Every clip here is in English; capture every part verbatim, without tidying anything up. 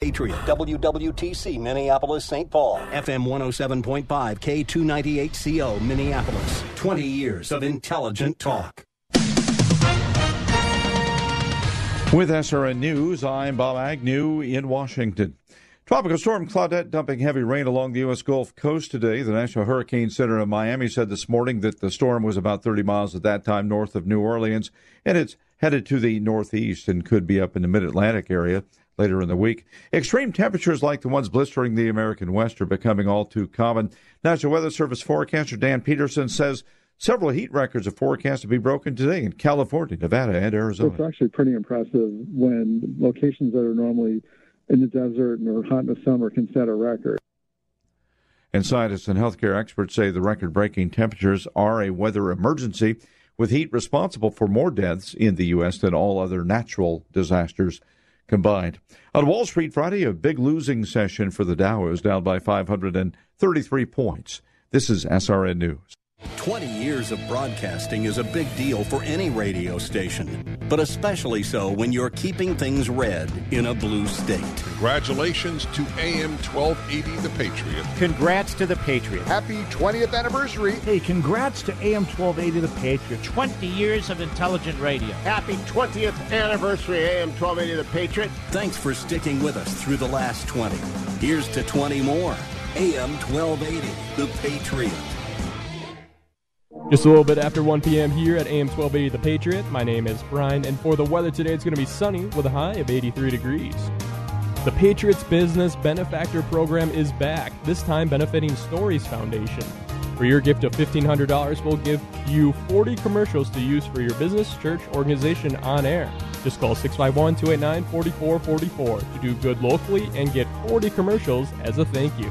Patriot, W W T C, Minneapolis, Saint Paul, F M one oh seven point five, K two ninety-eight C O, Minneapolis. twenty years of intelligent talk. With S R N News, I'm Bob Agnew in Washington. Tropical storm Claudette dumping heavy rain along the U S. Gulf Coast today. The National Hurricane Center in Miami said this morning that the storm was about thirty miles at that time north of New Orleans, and it's headed to the northeast and could be up in the mid-Atlantic area later in the week. Extreme temperatures like the ones blistering the American West are becoming all too common. National Weather Service forecaster Dan Peterson says several heat records are forecast to be broken today in California, Nevada, and Arizona. It's actually pretty impressive when locations that are normally in the desert or hot in the summer can set a record. And scientists and healthcare experts say the record-breaking temperatures are a weather emergency, with heat responsible for more deaths in the U S than all other natural disasters combined. On Wall Street Friday, a big losing session for the Dow. It was down by five hundred thirty-three points. This is S R N News. twenty years of broadcasting is a big deal for any radio station, but especially so when you're keeping things red in a blue state. Congratulations to A M twelve eighty, The Patriot. Congrats to The Patriot. Happy twentieth anniversary. Hey, congrats to A M twelve eighty, The Patriot. twenty years of intelligent radio. Happy twentieth anniversary, A M twelve eighty, The Patriot. Thanks for sticking with us through the last twenty. Here's to twenty more. A M twelve eighty, The Patriot. Just a little bit after one p.m. here at A M twelve eighty The Patriot. My name is Brian, and for the weather today, it's going to be sunny with a high of eighty-three degrees. The Patriots Business Benefactor Program is back, this time benefiting Stories Foundation. For your gift of fifteen hundred dollars, we'll give you forty commercials to use for your business, church, organization on air. Just call six five one, two eight nine, four four four four to do good locally and get forty commercials as a thank you.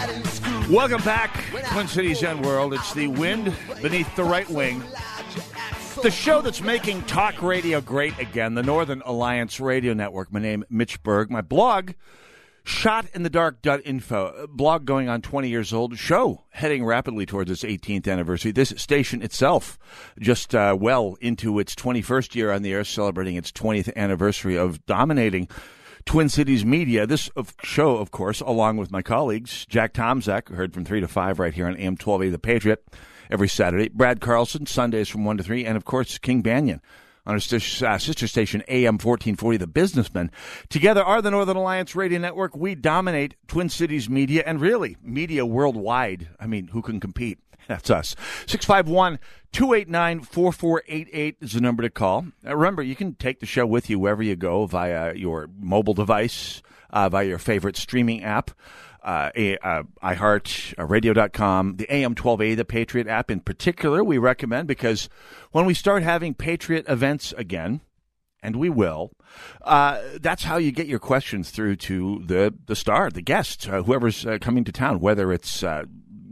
Welcome back, Twin Cities and World. It's the wind beneath the right wing. The show that's making talk radio great again, the Northern Alliance Radio Network. My name, Mitch Berg. My blog, shot in the dark dot info, blog going on twenty years old, show heading rapidly towards its eighteenth anniversary. This station itself just uh, well into its twenty-first year on the air, celebrating its twentieth anniversary of dominating Twin Cities media. This of show, of course, along with my colleagues, Jack Tomzak, heard from three to five right here on A M twelve eighty The Patriot every Saturday, Brad Carlson, Sundays from one to three, and, of course, King Banyan on his sister station, A M fourteen forty The Businessman. Together are the Northern Alliance Radio Network. We dominate Twin Cities media and, really, media worldwide. I mean, who can compete? That's us. six five one, two eight nine, four four eight eight is the number to call. Now remember, you can take the show with you wherever you go via your mobile device, uh, via your favorite streaming app, uh, a, uh, iHeart, uh, radio dot com, the A M twelve eighty, the Patriot app in particular, we recommend, because when we start having Patriot events again, and we will, uh, that's how you get your questions through to the, the star, the guest, uh, whoever's uh, coming to town, whether it's Uh,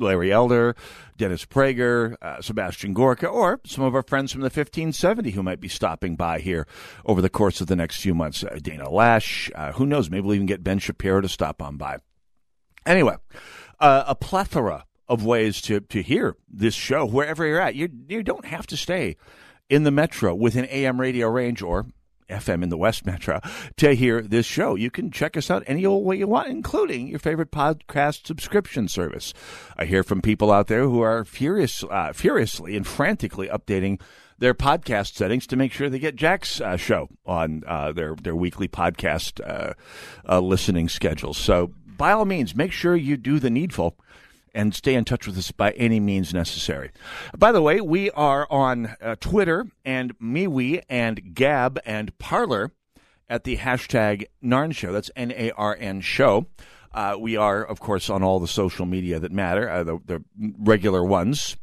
Larry Elder, Dennis Prager, uh, Sebastian Gorka, or some of our friends from the fifteen seventy who might be stopping by here over the course of the next few months. Uh, Dana Lash, uh, who knows, maybe we'll even get Ben Shapiro to stop on by. Anyway, uh, a plethora of ways to, to hear this show wherever you're at. You, you don't have to stay in the metro within A M radio range or F M in the West Metro to hear this show. You can check us out any old way you want, including your favorite podcast subscription service. I hear from people out there who are furious, uh, furiously and frantically updating their podcast settings to make sure they get Jack's uh, show on uh, their, their weekly podcast uh, uh, listening schedule. So by all means, make sure you do the needful and stay in touch with us by any means necessary. By the way, we are on uh, Twitter and MeWe and Gab and Parler at the hashtag Narn Show. That's N A R N Show. Uh, we are, of course, on all the social media that matter, uh, the, the regular ones,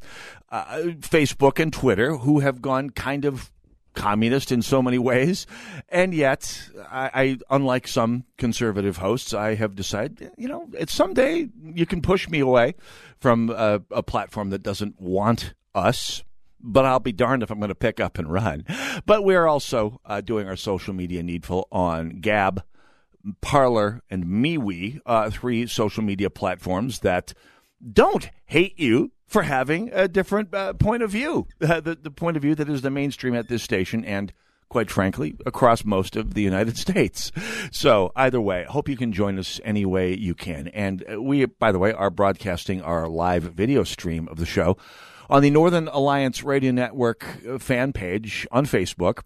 uh, Facebook and Twitter, who have gone kind of communist in so many ways. And yet, I, I unlike some conservative hosts, I have decided, you know, it's someday you can push me away from a, a platform that doesn't want us. But I'll be darned if I'm going to pick up and run. But we're also uh, doing our social media needful on Gab, Parler, and MeWe, uh, three social media platforms that don't hate you for having a different uh, point of view, uh, the, the point of view that is the mainstream at this station and, quite frankly, across most of the United States. So either way, hope you can join us any way you can. And we, by the way, are broadcasting our live video stream of the show on the Northern Alliance Radio Network fan page on Facebook.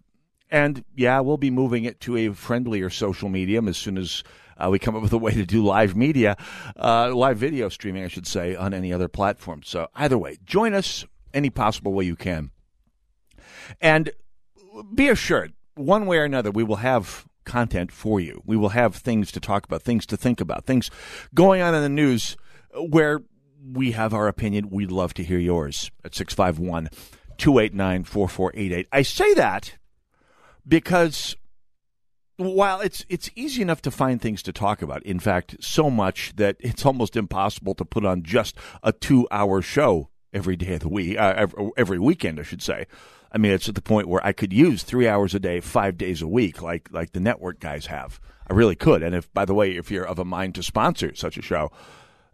And, yeah, we'll be moving it to a friendlier social medium as soon as uh, we come up with a way to do live media, uh, live video streaming, I should say, on any other platform. So either way, join us any possible way you can. And be assured, one way or another, we will have content for you. We will have things to talk about, things to think about, things going on in the news where we have our opinion. We'd love to hear yours at six five one, two eight nine, four four eight eight. I say that because while it's it's easy enough to find things to talk about, in fact, so much that it's almost impossible to put on just a two-hour show every day of the week, uh, every weekend, I should say. I mean, it's at the point where I could use three hours a day, five days a week, like like the network guys have. I really could. And if, by the way, if you're of a mind to sponsor such a show,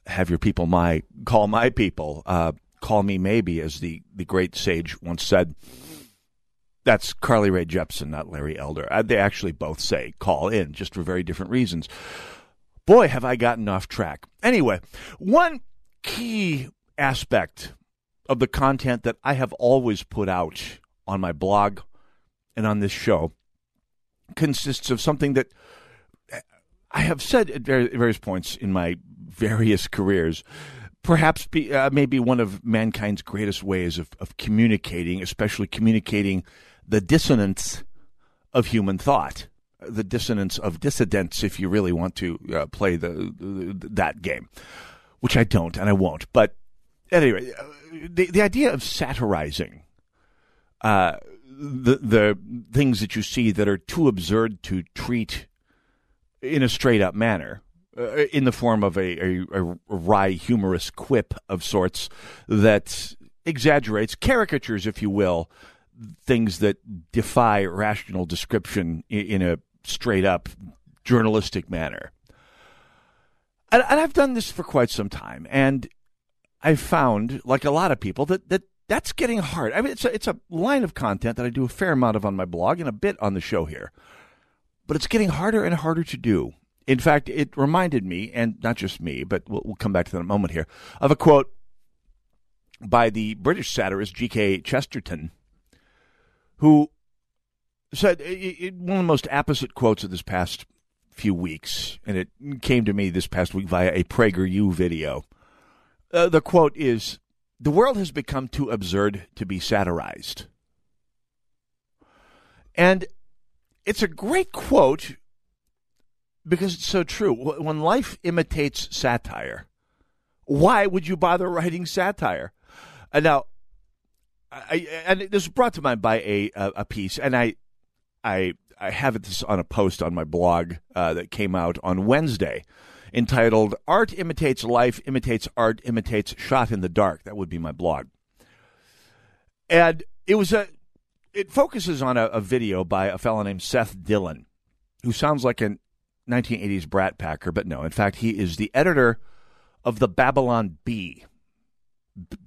have your people my call my people, uh, call me maybe, as the, the great sage once said. That's Carly Rae Jepsen, not Larry Elder. Uh, they actually both say call in, just for very different reasons. Boy, have I gotten off track. Anyway, one key aspect of the content that I have always put out on my blog and on this show consists of something that I have said at various points in my various careers, perhaps be, uh, maybe one of mankind's greatest ways of, of communicating, especially communicating the dissonance of human thought, the dissonance of dissidents, if you really want to uh, play the, the that game, which I don't and I won't. But anyway, the the idea of satirizing uh, the the things that you see that are too absurd to treat in a straight-up manner, uh, in the form of a, a, a wry, humorous quip of sorts that exaggerates, caricatures, if you will, things that defy rational description in, in a straight-up journalistic manner. And, and I've done this for quite some time, and I've found, like a lot of people, that, that that's getting hard. I mean, it's a, it's a line of content that I do a fair amount of on my blog and a bit on the show here. But it's getting harder and harder to do. In fact, it reminded me, and not just me, but we'll, we'll come back to that in a moment here, of a quote by the British satirist G K Chesterton, who said it, it, one of the most apposite quotes of this past few weeks, and it came to me this past week via a PragerU video. Uh, the quote is, "The world has become too absurd to be satirized." And it's a great quote because it's so true. When life imitates satire, why would you bother writing satire? And now, I, and this was brought to mind by a a piece, and I I I have this on a post on my blog uh, that came out on Wednesday, entitled "Art Imitates Life, Imitates Art, Imitates Shot in the Dark." That would be my blog, and it was a. It focuses on a, a video by a fellow named Seth Dillon, who sounds like a nineteen eighties brat packer, but no. In fact, he is the editor of the Babylon Bee.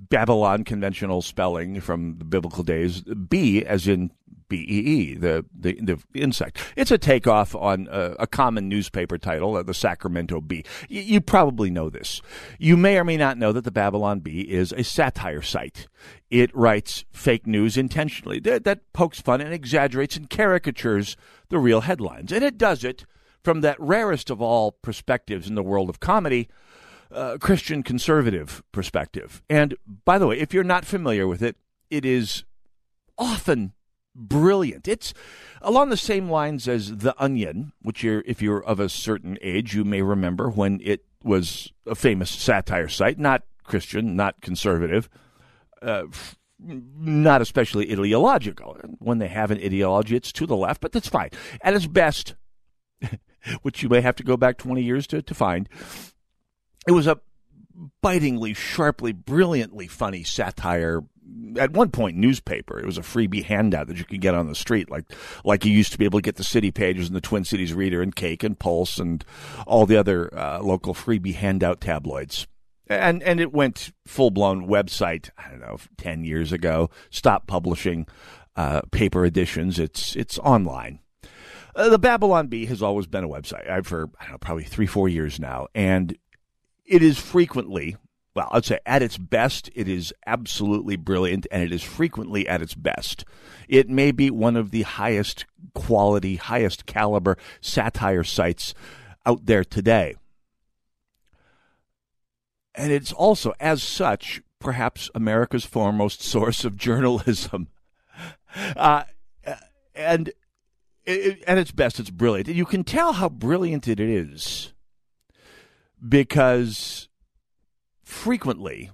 Babylon conventional spelling from the biblical days, bee as in B E E, the, the the insect. It's a takeoff on a, a common newspaper title, the Sacramento Bee. Y- you probably know this. You may or may not know that the Babylon Bee is a satire site. It writes fake news intentionally. That, that pokes fun and exaggerates and caricatures the real headlines. And it does it from that rarest of all perspectives in the world of comedy, uh, Christian conservative perspective. And by the way, if you're not familiar with it, it is often brilliant. It's along the same lines as The Onion, which you're, if you're of a certain age, you may remember when it was a famous satire site, not Christian, not conservative, uh, f- not especially ideological. When they have an ideology, it's to the left, but that's fine. At its best, which you may have to go back twenty years to, to find, it was a bitingly, sharply, brilliantly funny satire. At one point, newspaper. It was a freebie handout that you could get on the street, like like you used to be able to get the City Pages and the Twin Cities Reader and Cake and Pulse and all the other uh, local freebie handout tabloids. And and it went full-blown website, I don't know, ten years ago. Stopped publishing uh, paper editions. It's, it's online. Uh, the Babylon Bee has always been a website I've for, I don't know, probably three, four years now. And it is frequently... Well, I'd say at its best, it is absolutely brilliant, and it is frequently at its best. It may be one of the highest quality, highest caliber satire sites out there today. And it's also, as such, perhaps America's foremost source of journalism. Uh, and it, at its best, it's brilliant. And you can tell how brilliant it is because... frequently,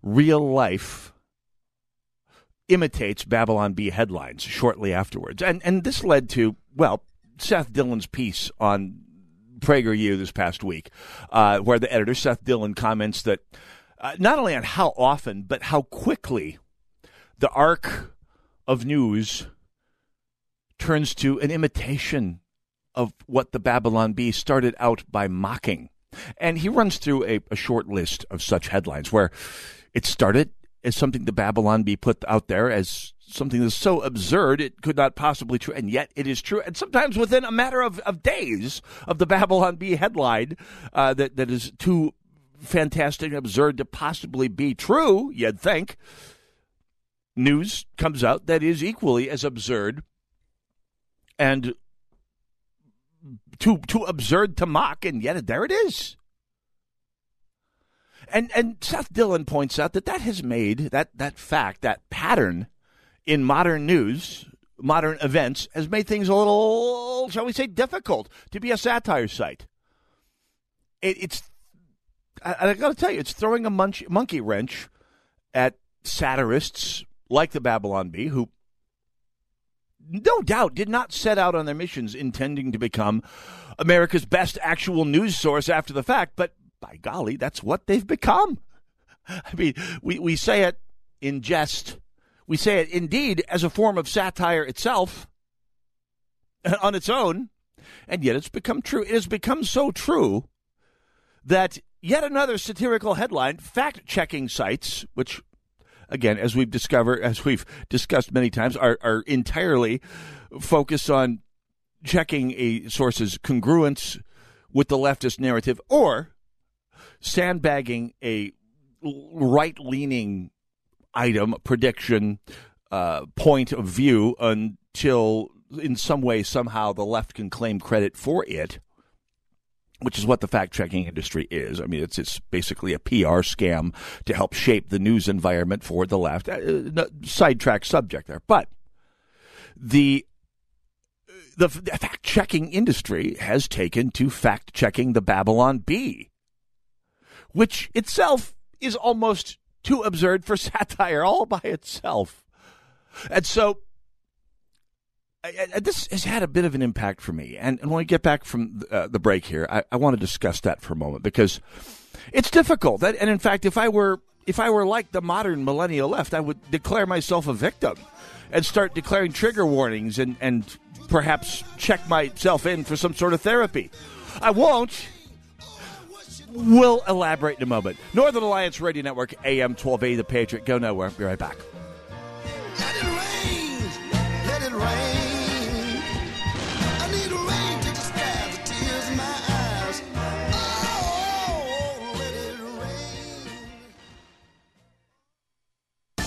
real life imitates Babylon Bee headlines shortly afterwards. And and this led to, well, Seth Dillon's piece on PragerU this past week, uh, where the editor, Seth Dillon, comments that uh, not only on how often, but how quickly the arc of news turns to an imitation of what the Babylon Bee started out by mocking. And he runs through a, a short list of such headlines where it started as something the Babylon Bee put out there as something that's so absurd it could not possibly true, and yet it is true. And sometimes within a matter of, of days of the Babylon Bee headline uh, that that is too fantastic and absurd to possibly be true, you'd think, news comes out that is equally as absurd and Too too absurd to mock, and yet there it is. And and Seth Dillon points out that that has made, that, that fact, that pattern in modern news, modern events, has made things a little, shall we say, difficult to be a satire site. It, it's, I, I got to tell you, it's throwing a munch, monkey wrench at satirists like the Babylon Bee, who no doubt did not set out on their missions intending to become America's best actual news source after the fact, but by golly, that's what they've become. I mean, we, we say it in jest. We say it indeed as a form of satire itself on its own, and yet it's become true. It has become so true that yet another satirical headline, fact-checking sites, which... again, as we've discovered, as we've discussed many times, are, are entirely focused on checking a source's congruence with the leftist narrative or sandbagging a right-leaning item, prediction, uh, point of view until in some way, somehow, the left can claim credit for it, which is what the fact-checking industry is. I mean, it's it's basically a P R scam to help shape the news environment for the left. Uh, sidetrack subject there. But the, the the fact-checking industry has taken to fact-checking the Babylon Bee, which itself is almost too absurd for satire all by itself. And so... I, I, this has had a bit of an impact for me, and, and when we get back from the, uh, the break here, I, I want to discuss that for a moment because it's difficult. That, and in fact, if I were if I were like the modern millennial left, I would declare myself a victim and start declaring trigger warnings and, and perhaps check myself in for some sort of therapy. I won't, We'll elaborate in a moment. Northern Alliance Radio Network, A M twelve eighty, The Patriot. Go nowhere. Be right back. Let it rain. Let it rain.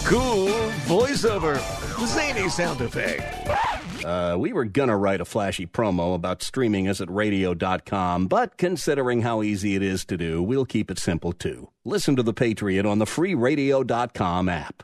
Cool voiceover, zany sound effect. Uh, we were gonna write a flashy promo about streaming us at radio dot com, but considering how easy it is to do, we'll keep it simple too. Listen to The Patriot on the free radio dot com app.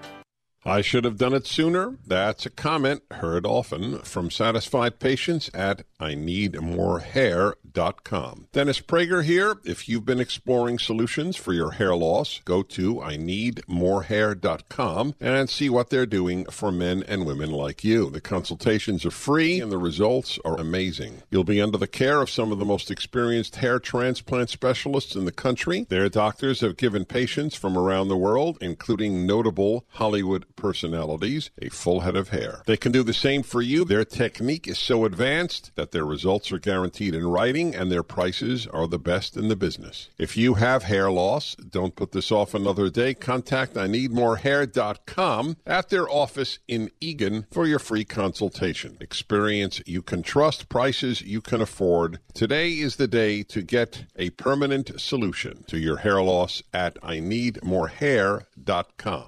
I should have done it sooner. That's a comment heard often from satisfied patients at I Need More Hair dot com. Dennis Prager here. If you've been exploring solutions for your hair loss, go to I Need More Hair dot com and see what they're doing for men and women like you. The consultations are free and the results are amazing. You'll be under the care of some of the most experienced hair transplant specialists in the country. Their doctors have given patients from around the world, including notable Hollywood personalities, a full head of hair. They can do the same for you. Their technique is so advanced that their results are guaranteed in writing and their prices are the best in the business. If you have hair loss, don't put this off another day. Contact I Need More Hair dot com at their office in Eagan for your free consultation. Experience you can trust, prices you can afford. Today is the day to get a permanent solution to your hair loss at I Need More Hair dot com.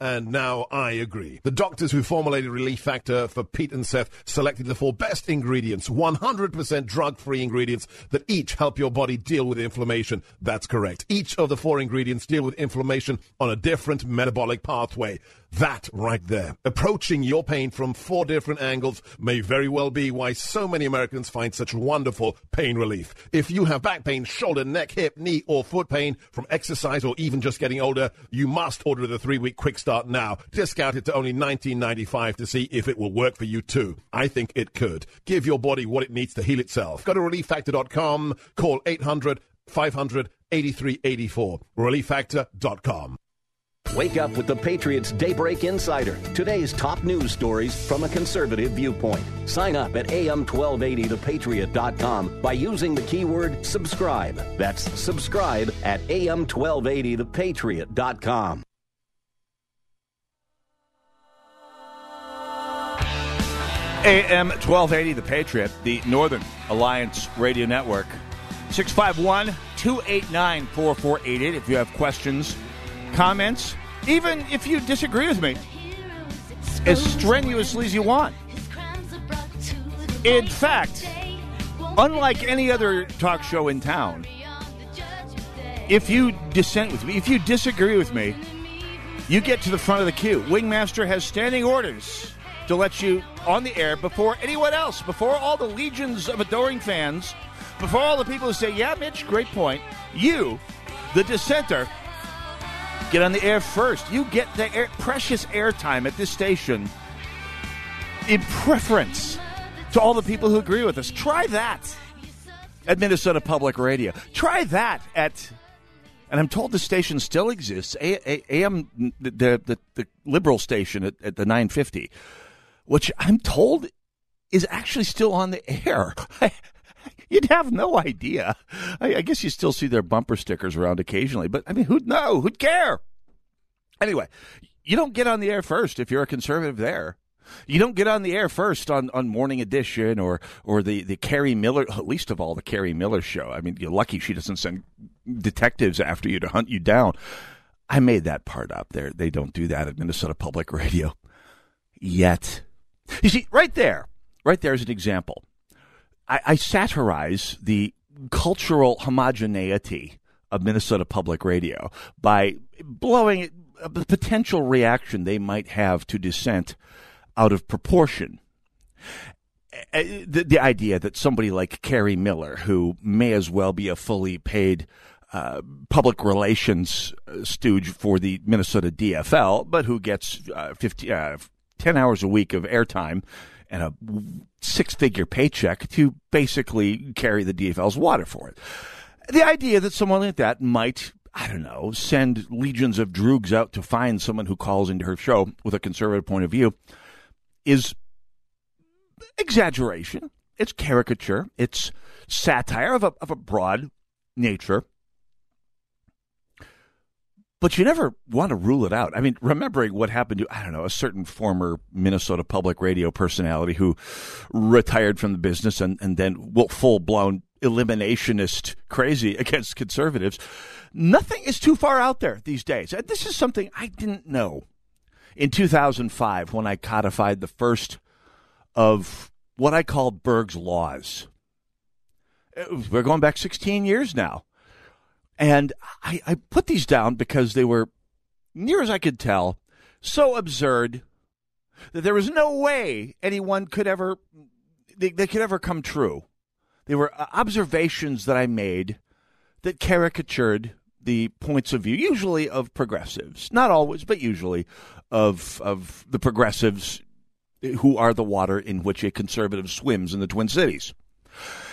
And now I agree. The doctors who formulated Relief Factor for Pete and Seth selected the four best ingredients, one hundred percent drug-free ingredients that each help your body deal with inflammation. That's correct. Each of the four ingredients deal with inflammation on a different metabolic pathway. That right there. Approaching your pain from four different angles may very well be why so many Americans find such wonderful pain relief. If you have back pain, shoulder, neck, hip, knee, or foot pain from exercise or even just getting older, you must order the three-week quick start now. Discount it to only nineteen ninety-five to see if it will work for you too. I think it could. Give your body what it needs to heal itself. Go to relief factor dot com. Call eight hundred, five hundred, eighty-three eighty-four. relief factor dot com. Wake up with the Patriots Daybreak Insider. Today's top news stories from a conservative viewpoint. Sign up at A M twelve eighty the patriot dot com by using the keyword subscribe. That's subscribe at A M twelve eighty the patriot dot com. A M twelve eighty The Patriot, the Northern Alliance Radio Network. six five one, two eight nine, four four eight eight if you have questions, comments, even if you disagree with me, as strenuously as you want. In fact, unlike any other talk show in town, if you dissent with me, if you disagree with me, you get to the front of the queue. Wingmaster has standing orders to let you on the air before anyone else, before all the legions of adoring fans, before all the people who say, yeah, Mitch, great point. You, the dissenter, get on the air first. You get the air, precious airtime at this station in preference to all the people who agree with us. Try that at Minnesota Public Radio. Try that at, and I'm told the station still exists, A M, the, the, the liberal station at, at the nine fifty, which I'm told is actually still on the air. You'd have no idea. I, I guess you still see their bumper stickers around occasionally, but I mean, who'd know? Who'd care? Anyway, you don't get on the air first if you're a conservative there. You don't get on the air first on, on Morning Edition or or the, the Carrie Miller, least of all the Carrie Miller show. I mean, you're lucky she doesn't send detectives after you to hunt you down. I made that part up there. They don't do that at Minnesota Public Radio yet. You see, right there, right there is an example. I, I satirize the cultural homogeneity of Minnesota Public Radio by blowing the potential reaction they might have to dissent out of proportion. The, the idea that somebody like Carrie Miller, who may as well be a fully paid uh, public relations stooge for the Minnesota D F L, but who gets uh, fifty, uh, ten hours a week of airtime and a six-figure paycheck to basically carry the D F L's water for it. The idea that someone like that might, I don't know, send legions of droogs out to find someone who calls into her show with a conservative point of view is exaggeration. It's caricature. It's satire of a, of a broad nature. But you never want to rule it out. I mean, remembering what happened to, I don't know, a certain former Minnesota Public Radio personality who retired from the business and, and then full-blown eliminationist crazy against conservatives. Nothing is too far out there these days. And this is something I didn't know in two thousand five when I codified the first of what I called Berg's Laws. We're going back sixteen years now. And I, I put these down because they were, near as I could tell, so absurd that there was no way anyone could ever, they, they could ever come true. They were observations that I made that caricatured the points of view, usually of progressives, not always, but usually of of the progressives who are the water in which a conservative swims in the Twin Cities.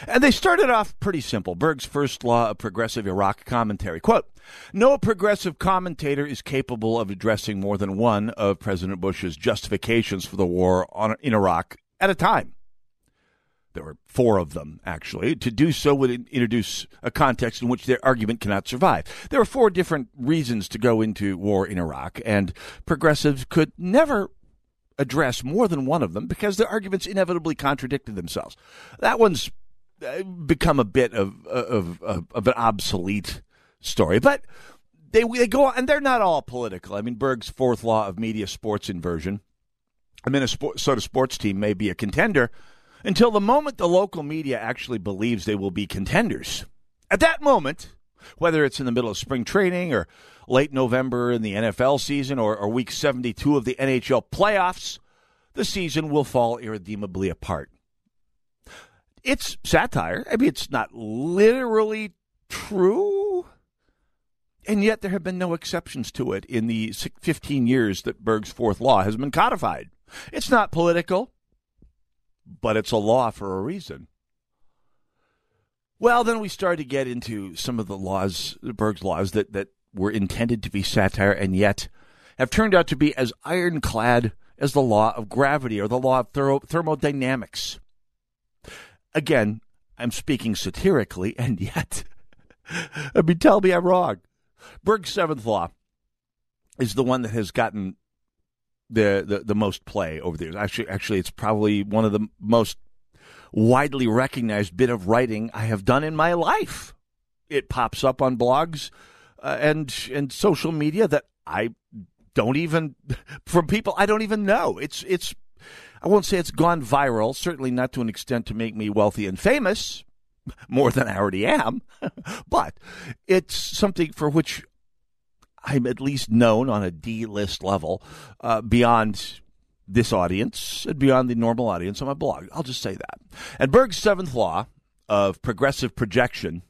And they started off pretty simple. Berg's first law of progressive Iraq commentary. Quote, no progressive commentator is capable of addressing more than one of President Bush's justifications for the war on, in Iraq at a time. There were four of them, actually. To do so would introduce a context in which their argument cannot survive. There were four different reasons to go into war in Iraq, and progressives could never address more than one of them because their arguments inevitably contradicted themselves. That one's become a bit of of, of, of an obsolete story, but they, they go on, and they're not all political. I mean, Berg's fourth law of media sports inversion. I mean, a Minnesota sports team may be a contender until the moment the local media actually believes they will be contenders. At that moment, whether it's in the middle of spring training or late November in the N F L season or, or week seventy-two of the N H L playoffs, the season will fall irredeemably apart. It's satire. I mean, it's not literally true. And yet there have been no exceptions to it in the fifteen years that Berg's fourth law has been codified. It's not political, but it's a law for a reason. Well, then we started to get into some of the laws, Berg's laws, that, that were intended to be satire and yet have turned out to be as ironclad as the law of gravity or the law of thermo- thermodynamics. Again, I'm speaking satirically, and yet, I mean, tell me I'm wrong. Berg's seventh law is the one that has gotten the, the, the most play over the years. Actually, actually, it's probably one of the most widely recognized bit of writing I have done in my life. It pops up on blogs uh, and and social media that I don't even, from people I don't even know. It's it's I won't say it's gone viral, certainly not to an extent to make me wealthy and famous, more than I already am, but it's something for which I'm at least known on a D-list level uh, beyond this audience and beyond the normal audience on my blog. I'll just say that. And Berg's seventh law of progressive projection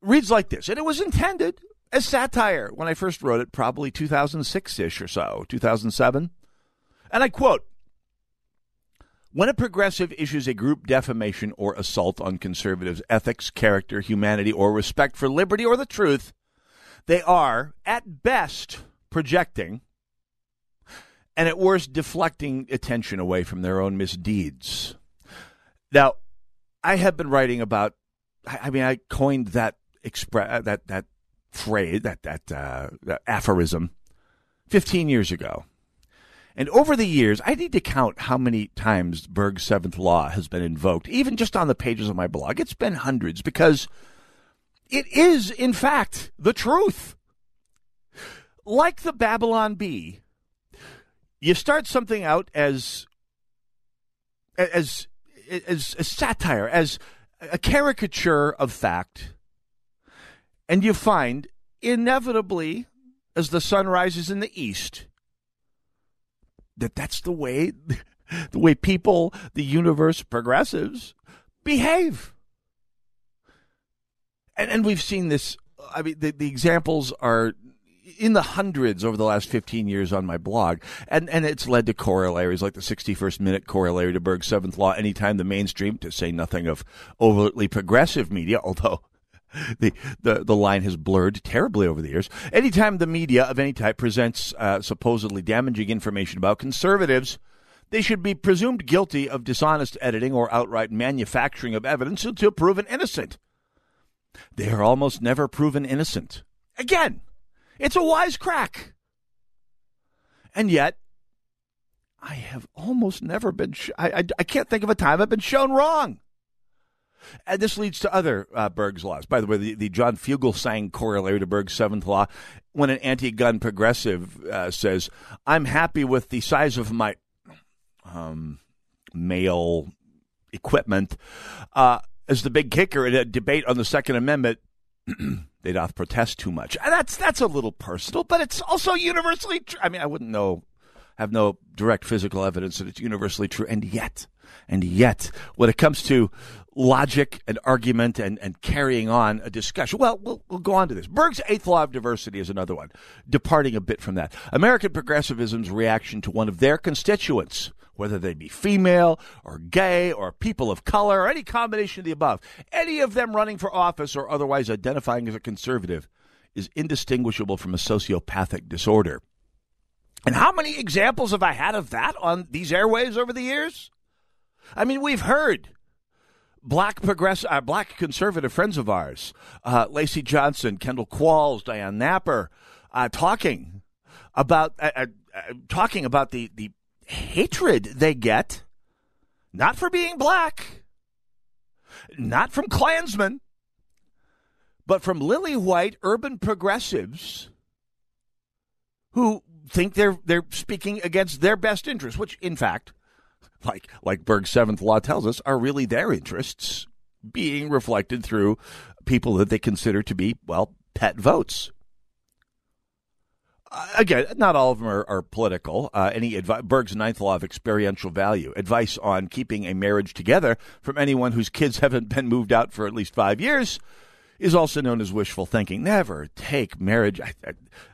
reads like this, and it was intended as satire when I first wrote it, probably two thousand six-ish or so, two thousand seven. And I quote, when a progressive issues a group defamation or assault on conservatives' ethics, character, humanity, or respect for liberty or the truth, they are, at best, projecting, and at worst, deflecting attention away from their own misdeeds. Now, I have been writing about, I mean, I coined that expre- that that phrase, that, that, uh, that aphorism fifteen years ago. And over the years, I need to count how many times Berg's seventh law has been invoked, even just on the pages of my blog. It's been hundreds because it is, in fact, the truth. Like the Babylon Bee, you start something out as as, as as satire, as a caricature of fact, And you find, inevitably, as the sun rises in the east, that that's the way, the way people, the universe, progressives, behave. And and we've seen this, I mean, the, the examples are in the hundreds over the last fifteen years on my blog. And, and it's led to corollaries like the sixty-first minute corollary to Berg's seventh law. Anytime the mainstream, to say nothing of overtly progressive media, although the, the, the line has blurred terribly over the years. Anytime the media of any type presents uh, supposedly damaging information about conservatives, they should be presumed guilty of dishonest editing or outright manufacturing of evidence until proven innocent. They are almost never proven innocent. Again, it's a wisecrack. And yet, I have almost never been, sh- I, I, I can't think of a time I've been shown wrong. And this leads to other uh, Berg's laws. By the way, the, the John Fugelsang corollary to Berg's seventh law, when an anti-gun progressive uh, says, I'm happy with the size of my um, male equipment, uh, as the big kicker in a debate on the Second Amendment, they doth protest too much. And that's that's a little personal, but it's also universally true. I mean, I wouldn't know, have no direct physical evidence that it's universally true. And yet, and yet, when it comes to logic and argument and, and carrying on a discussion, well, well, we'll go on to this. Berg's eighth law of diversity is another one, departing a bit from that. American progressivism's reaction to one of their constituents, whether they be female or gay or people of color or any combination of the above, any of them running for office or otherwise identifying as a conservative, is indistinguishable from a sociopathic disorder. And how many examples have I had of that on these airwaves over the years? I mean, we've heard black progress, uh, black conservative friends of ours, uh, Lacey Johnson, Kendall Qualls, Diane Napper, uh, talking about uh, uh, talking about the the. hatred they get, not for being black, not from Klansmen, but from lily-white urban progressives who think they're they're speaking against their best interests, which, in fact, like like Berg's seventh law tells us, are really their interests being reflected through people that they consider to be, well, pet votes. Again, not all of them are, are political. Uh, any advi- Berg's ninth law of experiential value, advice on keeping a marriage together from anyone whose kids haven't been moved out for at least five years, is also known as wishful thinking. Never take marriage. I,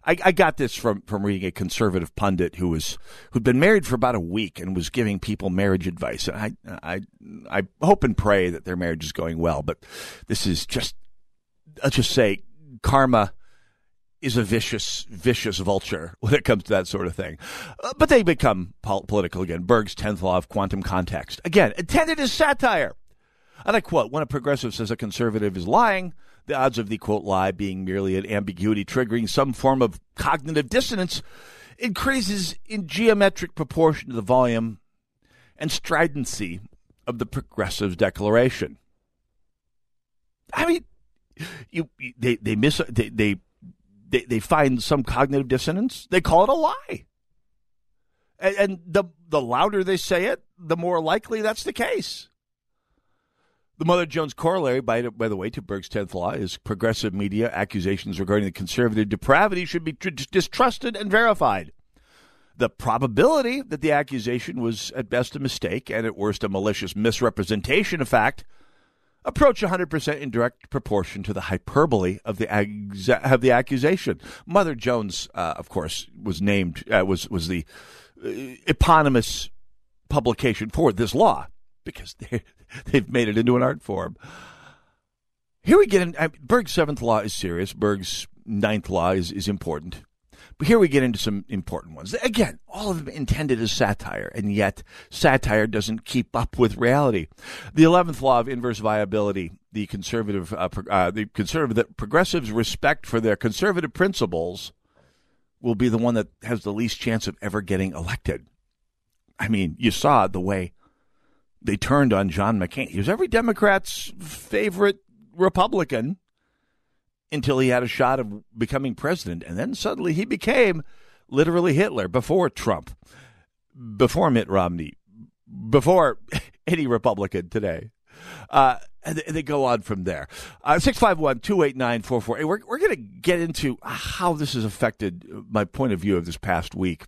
I, I got this from, from reading a conservative pundit who was who'd been married for about a week and was giving people marriage advice. And I I I hope and pray that their marriage is going well, but this is just, let's just say, karma is a vicious, vicious vulture when it comes to that sort of thing. Uh, but they become pol- political again. Berg's tenth law of quantum context. Again, intended as satire. And I quote, when a progressive says a conservative is lying, the odds of the, quote, lie being merely an ambiguity triggering some form of cognitive dissonance increases in geometric proportion to the volume and stridency of the progressive's declaration. I mean, you, you they, they miss... They, they They, they find some cognitive dissonance. They call it a lie. And, and the the louder they say it, the more likely that's the case. The Mother Jones corollary, by, by the way, to Berg's tenth law is progressive media accusations regarding the conservative depravity should be tr- distrusted and verified. The probability that the accusation was at best a mistake and at worst a malicious misrepresentation of fact approach one hundred percent in direct proportion to the hyperbole of the exa- of the accusation. Mother Jones, uh, of course, was named uh, was was the uh, eponymous publication for this law because they they've made it into an art form. Here we get in uh, Berg's seventh law is serious. Berg's ninth law is is important. But here we get into some important ones. Again, all of them intended as satire, and yet satire doesn't keep up with reality. The eleventh law of inverse viability, the conservative, uh, pro- uh, the conservative, the progressives' respect for their conservative principles will be the one that has the least chance of ever getting elected. I mean, you saw the way they turned on John McCain. He was every Democrat's favorite Republican until he had a shot of becoming president. And then suddenly he became literally Hitler before Trump, before Mitt Romney, before any Republican today. Uh, And they go on from there. Uh, six five one, two eight nine, four four eight. We're, we're going to get into how this has affected my point of view of this past week.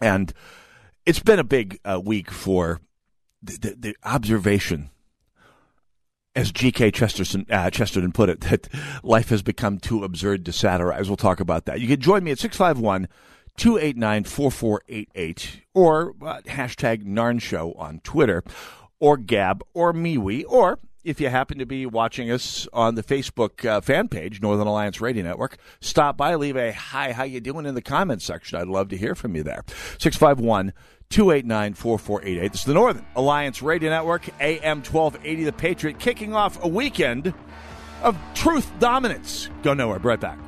And it's been a big uh, week for the, the, the observation, as G K. Chesterton, uh, Chesterton put it, that life has become too absurd to satirize. We'll talk about that. You can join me at six five one, two eight nine, four four eight eight or uh, hashtag NarnShow on Twitter, or Gab, or MeWe, or if you happen to be watching us on the Facebook uh, fan page, Northern Alliance Radio Network, stop by, leave a hi, how you doing in the comments section. I'd love to hear from you there. six five one, two eight nine, four four eight eight. It's the Northern Alliance Radio Network, A M twelve eighty, The Patriot, kicking off a weekend of truth dominance. Go nowhere. Be right back.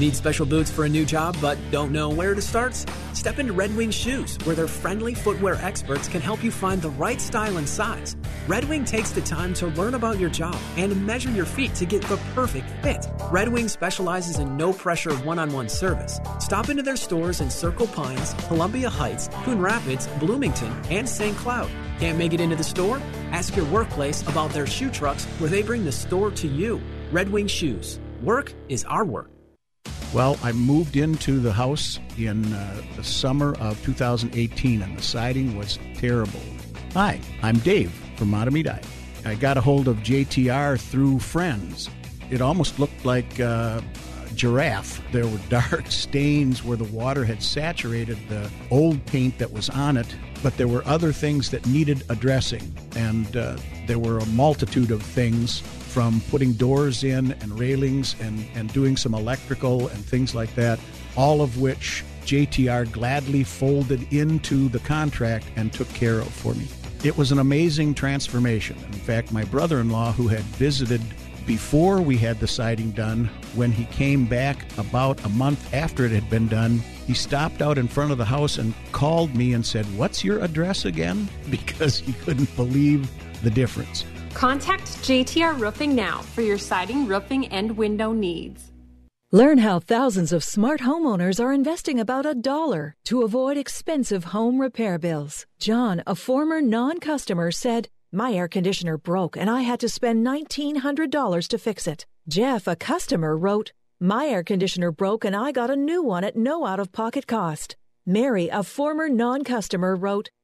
Need special boots for a new job but don't know where to start? Step into Red Wing Shoes, where their friendly footwear experts can help you find the right style and size. Red Wing takes the time to learn about your job and measure your feet to get the perfect fit. Red Wing specializes in no-pressure one-on-one service. Stop into their stores in Circle Pines, Columbia Heights, Coon Rapids, Bloomington, and Saint Cloud. Can't make it into the store? Ask your workplace about their shoe trucks, where they bring the store to you. Red Wing Shoes. Work is our work. Well, I moved into the house in uh, the summer of two thousand eighteen, and the siding was terrible. Hi, I'm Dave from Matamidi. I got a hold of J T R through friends. It almost looked like uh, a giraffe. There were dark stains where the water had saturated the old paint that was on it, but there were other things that needed addressing, and uh, there were a multitude of things, from putting doors in and railings and, and doing some electrical and things like that, all of which J T R gladly folded into the contract and took care of for me. It was an amazing transformation. In fact, my brother-in-law, who had visited before we had the siding done, when he came back about a month after it had been done, he stopped out in front of the house and called me and said, "What's your address again?" Because he couldn't believe the difference. Contact J T R Roofing now for your siding, roofing, and window needs. Learn how thousands of smart homeowners are investing about a dollar to avoid expensive home repair bills. John, a former non-customer, said, "My air conditioner broke and I had to spend nineteen hundred dollars to fix it." Jeff, a customer, wrote, "My air conditioner broke and I got a new one at no out-of-pocket cost." Mary, a former non-customer, wrote,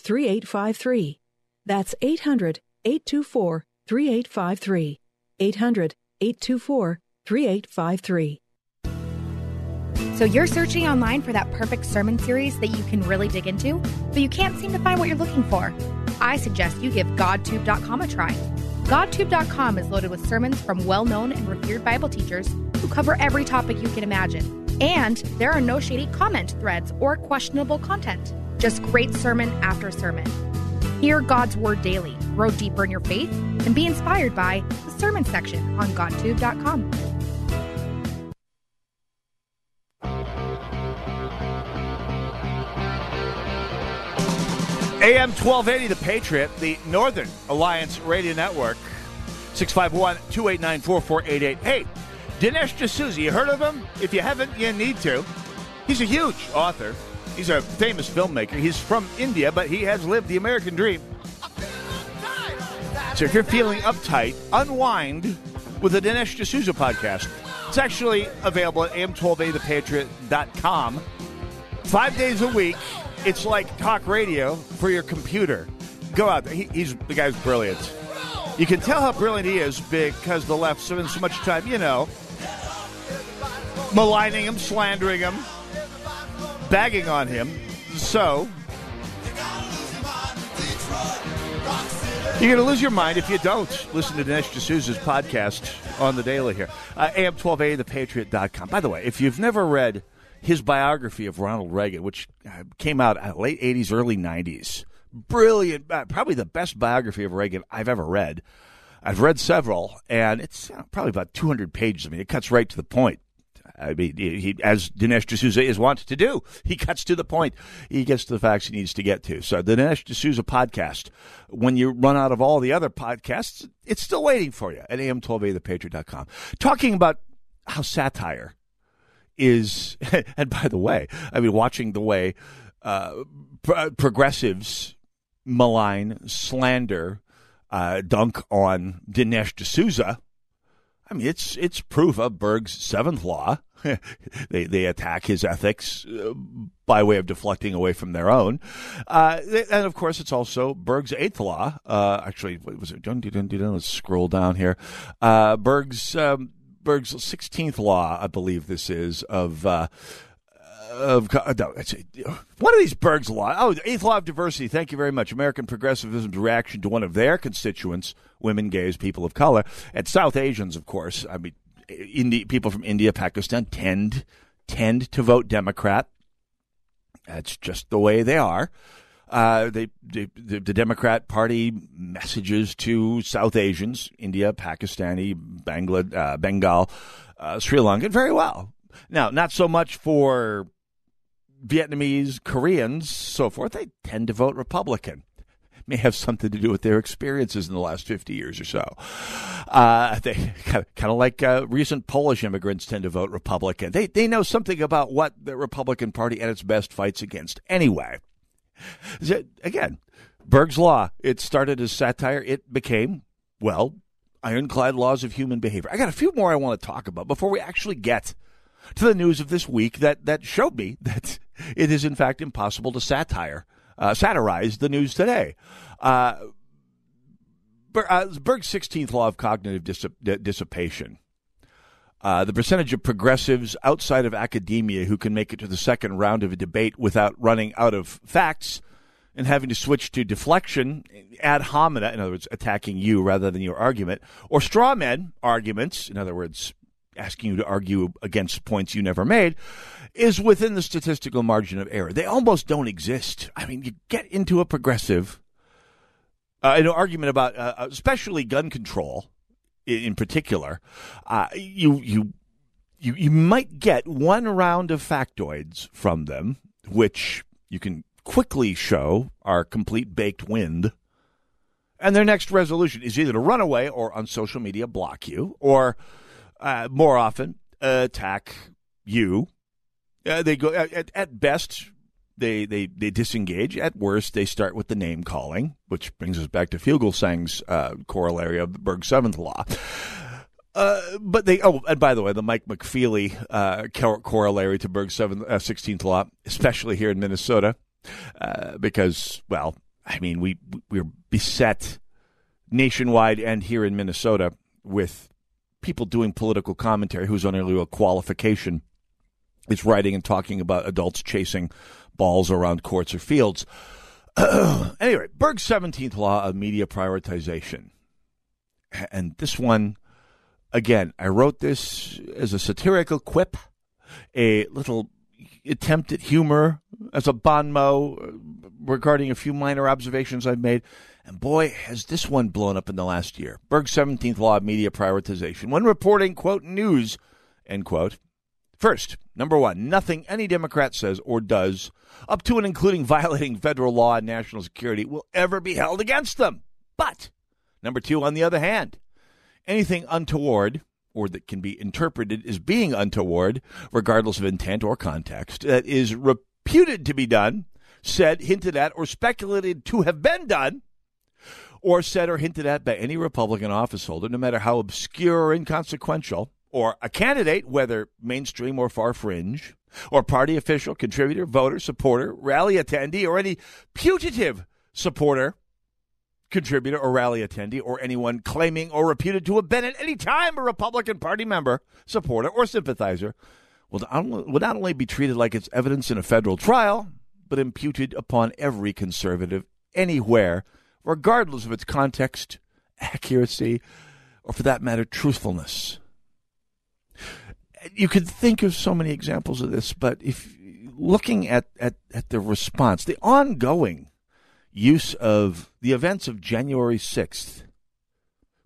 three eight five three. three eight five three. That's eight hundred, eight two four, three eight five three. eight hundred, eight two four, three eight five three. So you're searching online for that perfect sermon series that you can really dig into, but you can't seem to find what you're looking for. I suggest you give God Tube dot com a try. God Tube dot com is loaded with sermons from well-known and revered Bible teachers who cover every topic you can imagine. And there are no shady comment threads or questionable content. Just great sermon after sermon. Hear God's Word daily, grow deeper in your faith, and be inspired by the sermon section on God Tube dot com. A M twelve eighty, The Patriot, the Northern Alliance Radio Network, six five one, two eight nine, four four eight eight. Hey, Dinesh D'Souza, you heard of him? If you haven't, you need to. He's a huge author. He's a famous filmmaker. He's from India, but he has lived the American dream. So if you're feeling uptight, unwind with the Dinesh D'Souza podcast. It's actually available at A M twelve eighty the patriot dot com. Five days a week, it's like talk radio for your computer. Go out there. He, he's, the guy's brilliant. You can tell how brilliant he is because the left spends so much time, you know, maligning him, slandering him, bagging on him. So You're going to lose your mind if you don't. Listen to Dinesh D'Souza's podcast on the daily here. Uh, A M twelve eighty, the patriot dot com. By the way, if you've never read his biography of Ronald Reagan, which came out late eighties, early nineties, brilliant, probably the best biography of Reagan I've ever read. I've read several, and it's probably about two hundred pages. I mean, it cuts right to the point. I mean, he, as Dinesh D'Souza is wont to do, he cuts to the point. He gets to the facts he needs to get to. So the Dinesh D'Souza podcast, when you run out of all the other podcasts, it's still waiting for you at A M twelve eighty the patriot dot com. Talking about how satire is, and by the way, I mean, watching the way uh, pro- progressives malign, slander, uh, dunk on Dinesh D'Souza. I mean, it's it's proof of Berg's seventh law. they they attack his ethics uh, by way of deflecting away from their own, uh, and of course, it's also Berg's eighth law. Uh, actually, what was it? Dun, dun, dun, dun. Let's scroll down here. Uh, Berg's um, Berg's sixteenth law, I believe this is of uh, of no, it's, one of these Berg's law. Oh, the eighth law of diversity. Thank you very much. American progressivism's reaction to one of their constituents. Women, gays, people of color, and South Asians, of course. I mean, Indi- people from India, Pakistan tend tend to vote Democrat. That's just the way they are. Uh, they, they the, the Democrat Party messages to South Asians, India, Pakistani, Bangla, uh, Bengal, uh, Sri Lanka, very well. Now, not so much for Vietnamese, Koreans, so forth. They tend to vote Republican. May have something to do with their experiences in the last fifty years or so. Uh, they kind of like uh, recent Polish immigrants tend to vote Republican. They they know something about what the Republican Party at its best fights against. Anyway, again, Berg's Law. It started as satire. It became, well, ironclad laws of human behavior. I got a few more I want to talk about before we actually get to the news of this week that that showed me that it is in fact impossible to satire. Uh, satirized the news today. Uh, Ber- uh, Berg's sixteenth law of cognitive dissip- d- dissipation. Uh, the percentage of progressives outside of academia who can make it to the second round of a debate without running out of facts and having to switch to deflection, ad hominem, in other words, attacking you rather than your argument, or straw men arguments, in other words, asking you to argue against points you never made, is within the statistical margin of error. They almost don't exist. I mean, you get into a progressive, uh, an argument about uh, especially gun control in, in particular, uh, you, you you you might get one round of factoids from them, which you can quickly show are complete baked wind. And their next resolution is either to run away or on social media block you or... Uh, more often, uh, attack you. Uh, they go at, at best. They, they they disengage. At worst, they start with the name calling, which brings us back to Fugelsang's uh, corollary of the Berg Seventh Law. Uh, but they oh, and by the way, the Mike McFeely uh, corollary to Berg's seventh, uh, sixteenth Law, especially here in Minnesota, uh, because well, I mean, we we're beset nationwide and here in Minnesota with people doing political commentary whose only real qualification is writing and talking about adults chasing balls around courts or fields. Anyway, Berg's seventeenth law of media prioritization. And this one, again, I wrote this as a satirical quip, a little attempt at humor, as a bon mot regarding a few minor observations I've made. And boy, has this one blown up in the last year. Berg's seventeenth law of media prioritization. When reporting, quote, news, end quote. First, number one, nothing any Democrat says or does, up to and including violating federal law and national security, will ever be held against them. But, number two, on the other hand, anything untoward or that can be interpreted as being untoward, regardless of intent or context, that is reputed to be done, said, hinted at, or speculated to have been done, or said or hinted at by any Republican officeholder, no matter how obscure or inconsequential, or a candidate, whether mainstream or far fringe, or party official, contributor, voter, supporter, rally attendee, or any putative supporter, contributor, or rally attendee, or anyone claiming or reputed to have been at any time a Republican Party member, supporter, or sympathizer, will not only be treated like it's evidence in a federal trial, but imputed upon every conservative anywhere regardless of its context, accuracy, or for that matter, truthfulness. You could think of so many examples of this, but if looking at, at, at the response, the ongoing use of the events of January sixth,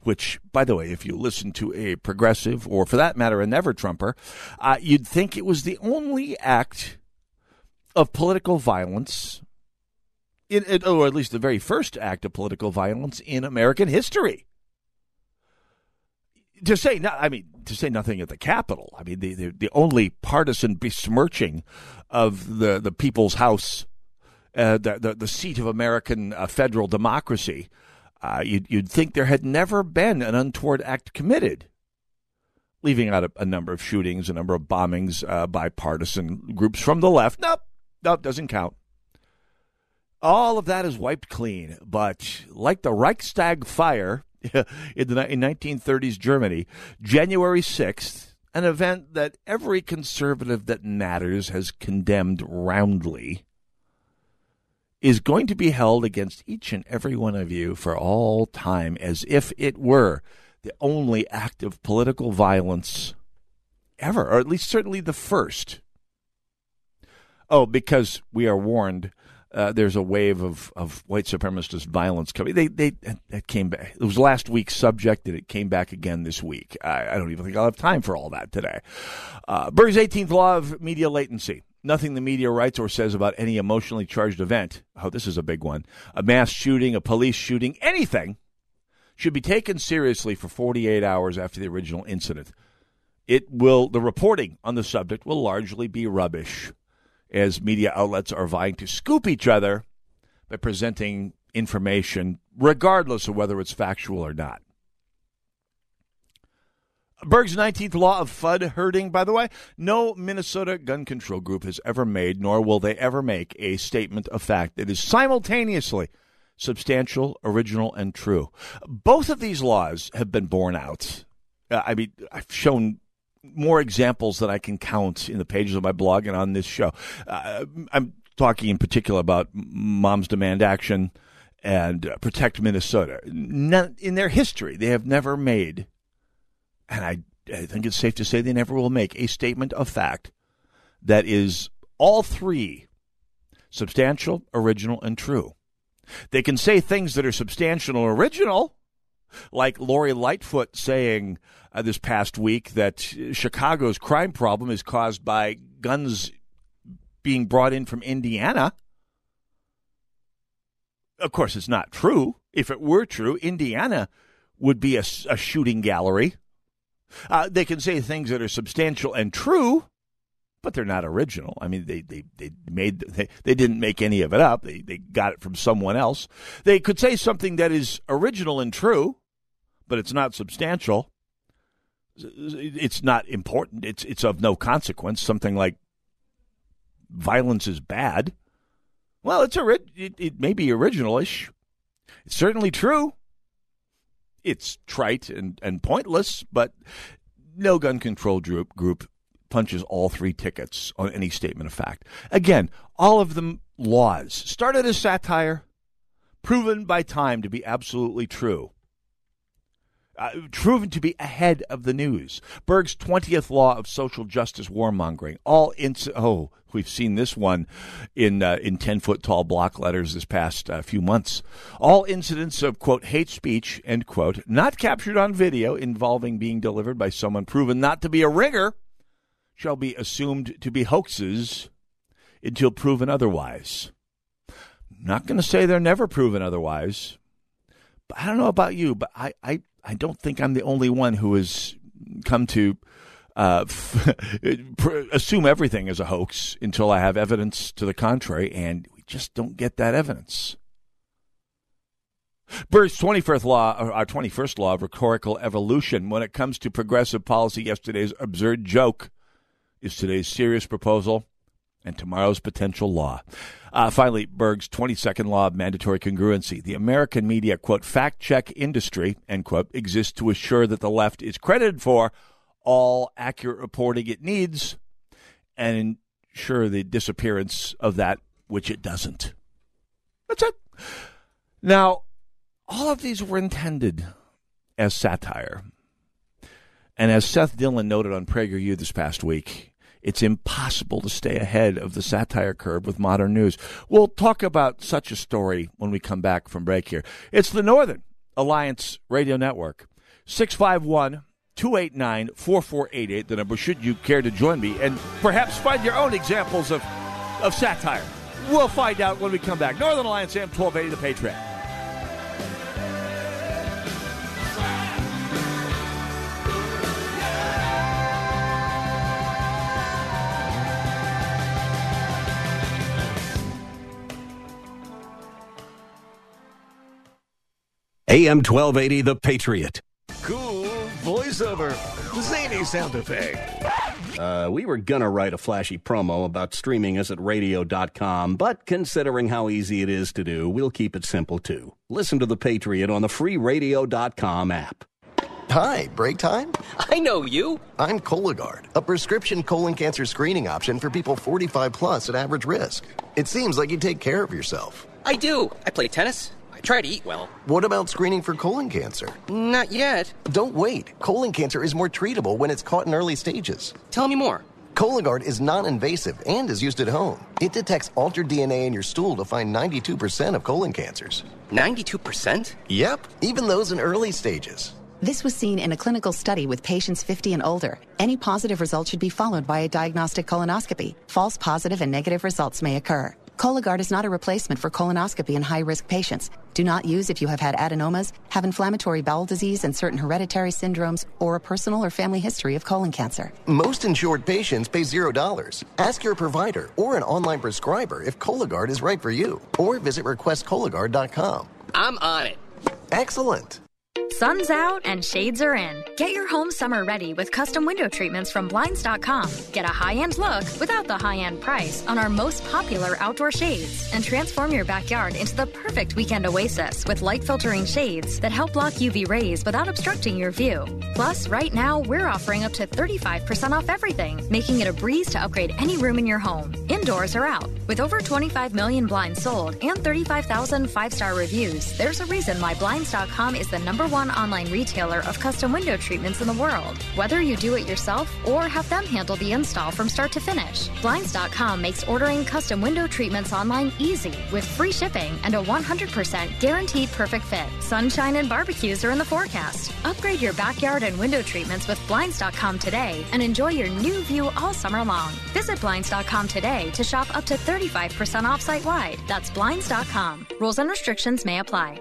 which, by the way, if you listen to a progressive, or for that matter, a never-Trumper, uh, you'd think it was the only act of political violence, in, in, or at least the very first act of political violence in American history. To say, no, I mean, to say nothing at the Capitol. I mean, the, the, the only partisan besmirching of the, the People's House, uh, the, the the seat of American uh, federal democracy. Uh, you'd, you'd think there had never been an untoward act committed, leaving out a, a number of shootings, a number of bombings uh, by partisan groups from the left. Nope, nope, doesn't count. All of that is wiped clean, but like the Reichstag fire in the in nineteen thirties Germany, January sixth, an event that every conservative that matters has condemned roundly, is going to be held against each and every one of you for all time as if it were the only act of political violence ever, or at least certainly the first. Oh, because we are warned uh, there's a wave of, of white supremacist violence coming. They they that came back. It was last week's subject, and it came back again this week. I, I don't even think I'll have time for all that today. Uh, Berg's eighteenth law of media latency. Nothing the media writes or says about any emotionally charged event, oh, this is a big one, a mass shooting, a police shooting, anything, should be taken seriously for forty-eight hours after the original incident. It will, the reporting on the subject will largely be rubbish, as media outlets are vying to scoop each other by presenting information, regardless of whether it's factual or not. Berg's nineteenth law of F U D herding, by the way, no Minnesota gun control group has ever made, nor will they ever make, a statement of fact that is simultaneously substantial, original, and true. Both of these laws have been borne out. Uh, I mean, I've shown more examples than I can count in the pages of my blog and on this show. Uh, I'm talking in particular about Moms Demand Action and uh, Protect Minnesota. Not, in their history, they have never made, and I, I think it's safe to say they never will make, a statement of fact that is all three substantial, original, and true. They can say things that are substantial or original, like Lori Lightfoot saying uh, this past week that Chicago's crime problem is caused by guns being brought in from Indiana. Of course, it's not true. If it were true, Indiana would be a, a shooting gallery. Uh, they can say things that are substantial and true, but they're not original. I mean, they they, they made they, they didn't make any of it up. They they got it from someone else. They could say something that is original and true, but it's not substantial. It's not important. It's it's of no consequence. Something like violence is bad. Well, it's a, it, it may be originalish. It's certainly true. It's trite and, and pointless, but no gun control group, group punches all three tickets on any statement of fact. Again, all of them laws started as satire, proven by time to be absolutely true, uh, proven to be ahead of the news. Berg's twentieth law of social justice warmongering. All inc- oh, we've seen this one in uh, in ten-foot-tall block letters this past uh, few months. All incidents of, quote, hate speech, end quote, not captured on video involving being delivered by someone proven not to be a ringer shall be assumed to be hoaxes until proven otherwise. Not going to say they're never proven otherwise. But I don't know about you, but I, I, I don't think I'm the only one who has come to Uh, assume everything is a hoax until I have evidence to the contrary, and we just don't get that evidence. Berg's twenty-first law, or our twenty-first law of rhetorical evolution. When it comes to progressive policy, yesterday's absurd joke is today's serious proposal and tomorrow's potential law. Uh, finally, Berg's twenty-second law of mandatory congruency. The American media, quote, fact-check industry, end quote, exists to assure that the left is credited for all accurate reporting it needs and ensure the disappearance of that which it doesn't. That's it. Now, all of these were intended as satire. And as Seth Dillon noted on PragerU this past week, it's impossible to stay ahead of the satire curve with modern news. We'll talk about such a story when we come back from break here. It's the Northern Alliance Radio Network, six five one, two eight nine, four four eight eight, the number should you care to join me and perhaps find your own examples of, of satire. We'll find out when we come back. Northern Alliance, A M twelve eighty, The Patriot. A M twelve eighty, The Patriot. Cool voiceover. Zany sound effect. Uh, we were gonna write a flashy promo about streaming us at radio dot com, but considering how easy it is to do, we'll keep it simple, too. Listen to The Patriot on the free radio dot com app. Hi, break time? I know you. I'm Cologuard, a prescription colon cancer screening option for people forty-five plus at average risk. It seems like you take care of yourself. I do. I play tennis. I try to eat well. What about screening for colon cancer? Not yet. Don't wait. Colon cancer is more treatable when it's caught in early stages. Tell me more. Cologuard is non-invasive and is used at home. It detects altered D N A in your stool to find ninety-two percent of colon cancers. ninety-two percent? Yep, even those in early stages. This was seen in a clinical study with patients fifty and older. Any positive result should be followed by a diagnostic colonoscopy. False positive and negative results may occur. Cologuard is not a replacement for colonoscopy in high-risk patients. Do not use if you have had adenomas, have inflammatory bowel disease and certain hereditary syndromes, or a personal or family history of colon cancer. Most insured patients pay zero dollars. Ask your provider or an online prescriber if Cologuard is right for you, or visit request cologuard dot com. I'm on it. Excellent. Sun's out and shades are in. Get your home summer ready with custom window treatments from Blinds dot com. Get a high-end look without the high-end price on our most popular outdoor shades and transform your backyard into the perfect weekend oasis with light-filtering shades that help block U V rays without obstructing your view. Plus, right now, we're offering up to thirty-five percent off everything, making it a breeze to upgrade any room in your home, indoors or out. With over twenty-five million blinds sold and thirty-five thousand five-star reviews, there's a reason why Blinds dot com is the number one one online retailer of custom window treatments in the world. Whether you do it yourself or have them handle the install from start to finish, Blinds dot com makes ordering custom window treatments online easy with free shipping and a one hundred percent guaranteed perfect fit. Sunshine and barbecues are in the forecast. Upgrade your backyard and window treatments with Blinds dot com today and enjoy your new view all summer long. Visit Blinds dot com today to shop up to thirty-five percent off site-wide. That's Blinds dot com. Rules and restrictions may apply.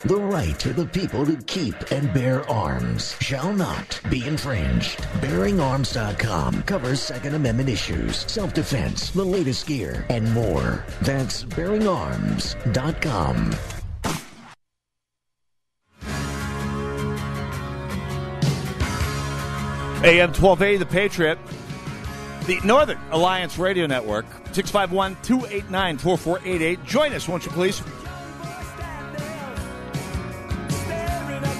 The right of the people to keep and bear arms shall not be infringed. Bearing Arms dot com covers Second Amendment issues, self-defense, the latest gear, and more. That's Bearing Arms dot com. A M twelve eighty, The Patriot. The Northern Alliance Radio Network, six five one, two eight nine, four four eight eight. Join us, won't you, please?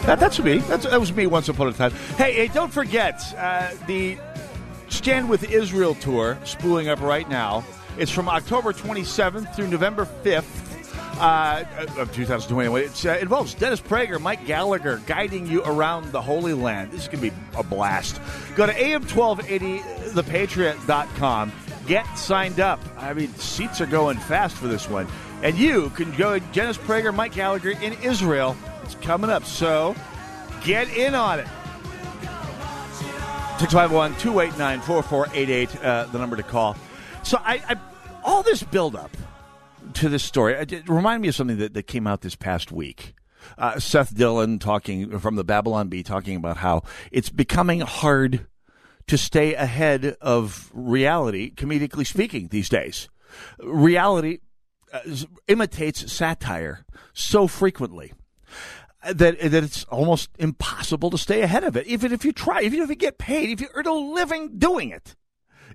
That, that's me. That's, that was me once upon a time. Hey, hey don't forget, uh, the Stand With Israel tour, spooling up right now. It's from October twenty-seventh through November fifth uh, of two thousand twenty-one. It uh, involves Dennis Prager, Mike Gallagher, guiding you around the Holy Land. This is going to be a blast. Go to A M twelve eighty the patriot dot com. Get signed up. I mean, seats are going fast for this one. And you can go to Dennis Prager, Mike Gallagher in Israel. It's coming up, so get in on it. six five one, two eight nine, four four eight eight, uh, the number to call. So I, I all this buildup to this story, it reminded me of something that, that came out this past week. Uh, Seth Dillon talking from the Babylon Bee talking about how it's becoming hard to stay ahead of reality, comedically speaking, these days. Reality uh, imitates satire so frequently. that that it's almost impossible to stay ahead of it. Even if you try, even if you get paid, if you earn a living doing it,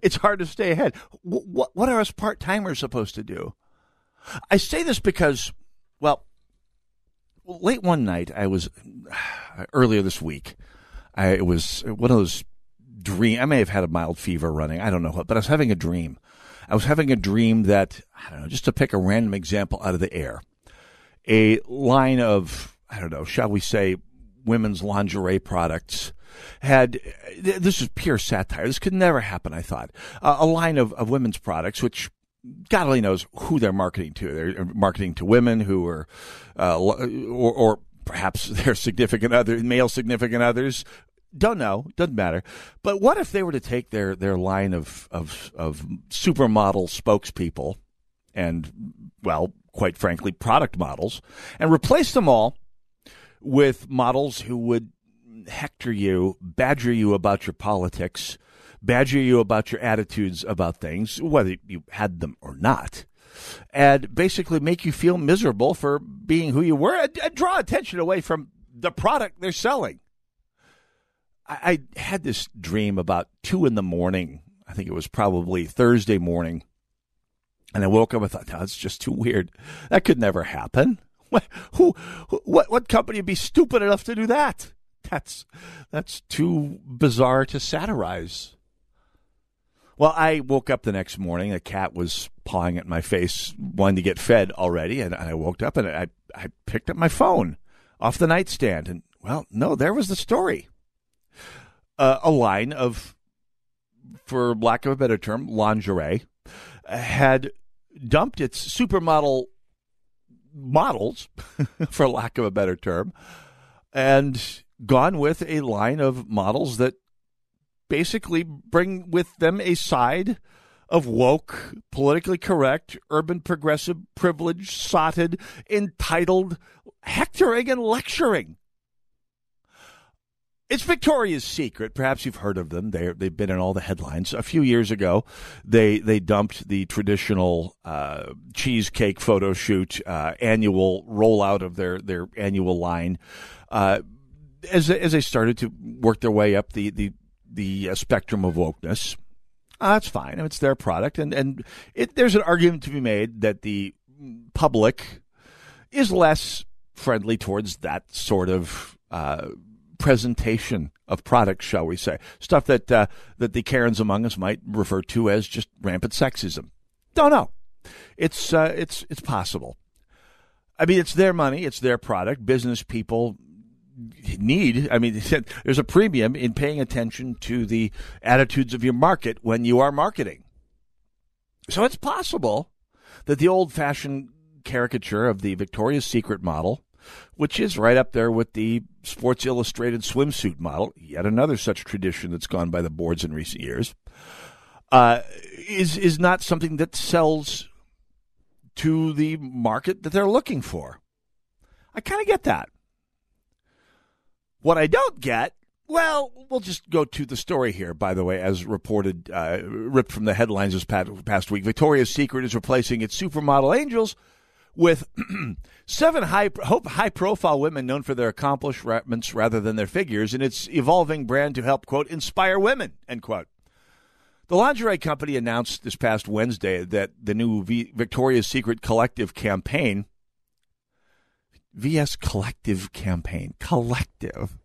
it's hard to stay ahead. What, what are us part-timers supposed to do? I say this because, well, late one night, I was, earlier this week, I it was one of those dream. I may have had a mild fever running. I don't know what, but I was having a dream. I was having a dream that, I don't know, just to pick a random example out of the air, a line of, I don't know, shall we say, women's lingerie products had, this is pure satire. This could never happen, I thought. Uh, a line of, of women's products, which God only knows who they're marketing to. They're marketing to women who are, uh, or, or perhaps their significant other, male significant others. Don't know. Doesn't matter. But what if they were to take their, their line of, of, of supermodel spokespeople and, well, quite frankly, product models, and replace them all with models who would hector you, badger you about your politics, badger you about your attitudes about things, whether you had them or not, and basically make you feel miserable for being who you were and, and draw attention away from the product they're selling. I, I had this dream about two in the morning. I think it was probably Thursday morning. And I woke up and thought, no, it's just too weird. That could never happen. What, who, who, what, what company would be stupid enough to do that? That's that's too bizarre to satirize. Well, I woke up the next morning. A cat was pawing at my face, wanting to get fed already. And I woke up and I, I picked up my phone off the nightstand. And, well, no, there was the story. Uh, a line of, for lack of a better term, lingerie had dumped its supermodel models, for lack of a better term, and gone with a line of models that basically bring with them a side of woke, politically correct, urban progressive, privileged, sotted, entitled, hectoring and lecturing. It's Victoria's Secret. Perhaps you've heard of them. They're, they've been in all the headlines. A few years ago, they they dumped the traditional uh, cheesecake photo shoot, uh, annual rollout of their, their annual line. Uh, as, as they started to work their way up the, the, the uh, spectrum of wokeness, uh, that's fine. I mean, it's their product. And, and it, there's an argument to be made that the public is less friendly towards that sort of uh presentation of products, shall we say, stuff that uh, that the Karens among us might refer to as just rampant sexism. Don't know. It's uh, it's it's possible. I mean, it's their money, it's their product. Business people need. I mean, there's a premium in paying attention to the attitudes of your market when you are marketing. So it's possible that the old-fashioned caricature of the Victoria's Secret model, which is right up there with the Sports Illustrated swimsuit model, yet another such tradition that's gone by the boards in recent years, uh, is is not something that sells to the market that they're looking for. I kind of get that. What I don't get, well, we'll just go to the story here, by the way, as reported, uh, ripped from the headlines this past week. Victoria's Secret is replacing its supermodel angels with seven high, high-profile women known for their accomplishments rather than their figures in its evolving brand to help, quote, inspire women, end quote. The lingerie company announced this past Wednesday that the new v- Victoria's Secret Collective campaign, V S Collective campaign, collective.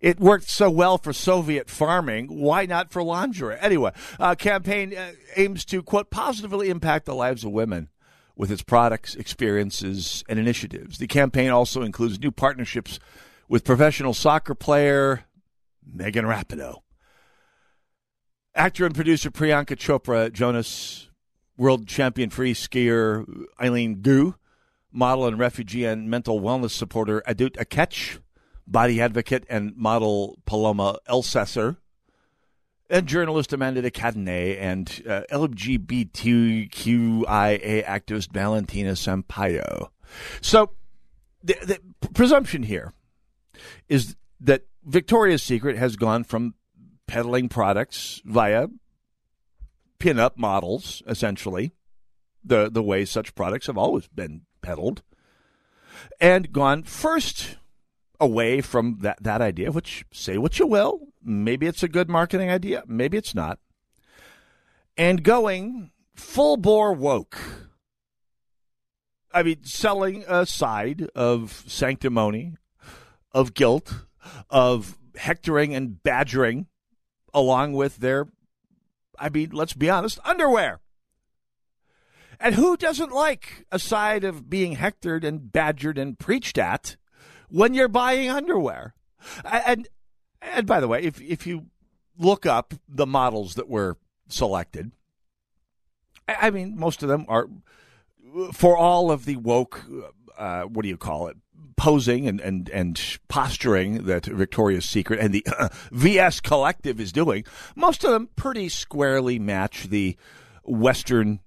It worked so well for Soviet farming, why not for lingerie? Anyway, uh, campaign uh, aims to, quote, positively impact the lives of women with its products, experiences, and initiatives. The campaign also includes new partnerships with professional soccer player Megan Rapinoe, actor and producer Priyanka Chopra Jonas, world champion free skier Eileen Gu, model and refugee and mental wellness supporter Adut Aketch, body advocate and model Paloma Elsesser, and journalist Amanda de Cadenet, and uh, LGBTQIA activist Valentina Sampaio. So the, the presumption here is that Victoria's Secret has gone from peddling products via pin-up models, essentially, the, the way such products have always been peddled, and gone first away from that, that idea, which, say what you will, maybe it's a good marketing idea, maybe it's not, and going full bore woke. I mean, selling a side of sanctimony, of guilt, of hectoring and badgering, along with their, I mean, let's be honest, underwear. And who doesn't like a side of being hectored and badgered and preached at when you're buying underwear? And and by the way, if if you look up the models that were selected, I mean, most of them are, for all of the woke, uh, what do you call it, posing and, and, and posturing that Victoria's Secret and the uh, V S Collective is doing, most of them pretty squarely match the Western,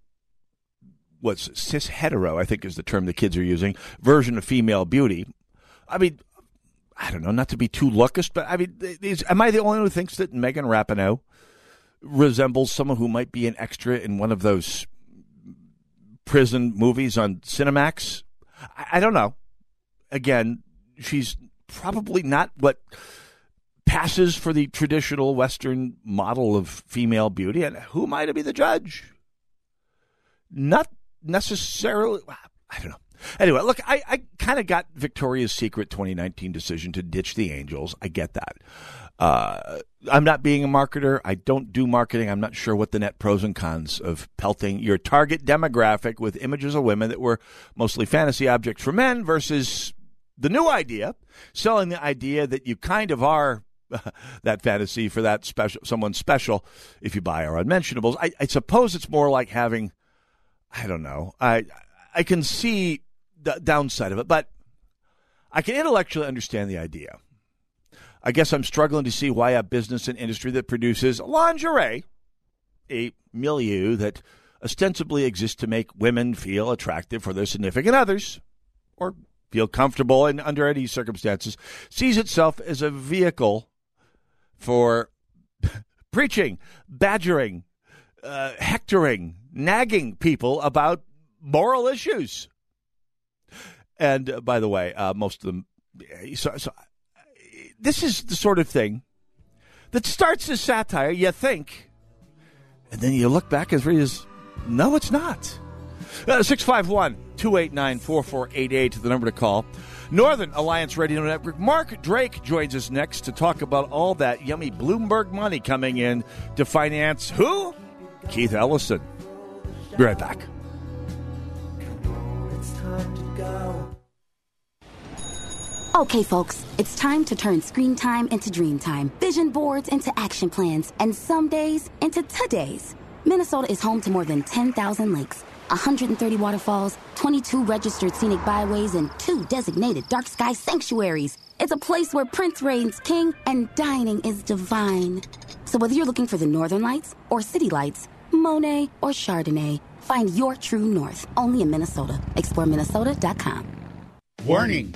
what's cis-hetero, I think is the term the kids are using, version of female beauty. I mean, I don't know, not to be too lookist, but I mean, is, am I the only one who thinks that Megan Rapinoe resembles someone who might be an extra in one of those prison movies on Cinemax? I, I don't know. Again, she's probably not what passes for the traditional Western model of female beauty, and who am I to be the judge? Not necessarily, I don't know. Anyway, look, I, I kind of got Victoria's Secret twenty nineteen decision to ditch the angels. I get that. Uh, I'm not being a marketer. I don't do marketing. I'm not sure what the net pros and cons of pelting your target demographic with images of women that were mostly fantasy objects for men versus the new idea, selling the idea that you kind of are that fantasy for that special, someone special if you buy our unmentionables. I, I suppose it's more like having, I don't know, I I can see the downside of it, but I can intellectually understand the idea. I guess I'm struggling to see why a business and industry that produces lingerie, a milieu that ostensibly exists to make women feel attractive for their significant others, or feel comfortable in under any circumstances, sees itself as a vehicle for preaching, badgering, uh, hectoring, nagging people about moral issues. And uh, by the way, uh, most of them, so, so this is the sort of thing that starts as satire, you think, and then you look back and realize, no, it's not. Uh, six five one, two eight nine, four four eight eight is the number to call. Northern Alliance Radio Network. Mark Drake joins us next to talk about all that yummy Bloomberg money coming in to finance who? Keith Ellison. Be right back. Okay, folks, it's time to turn screen time into dream time, vision boards into action plans, and some days into todays. Minnesota is home to more than ten thousand lakes, one hundred thirty waterfalls, twenty-two registered scenic byways, and two designated dark sky sanctuaries. It's a place where Prince reigns king and dining is divine. So whether you're looking for the Northern Lights or City Lights, Monet or Chardonnay, find your true north only in Minnesota. Explore Minnesota dot com. Warning,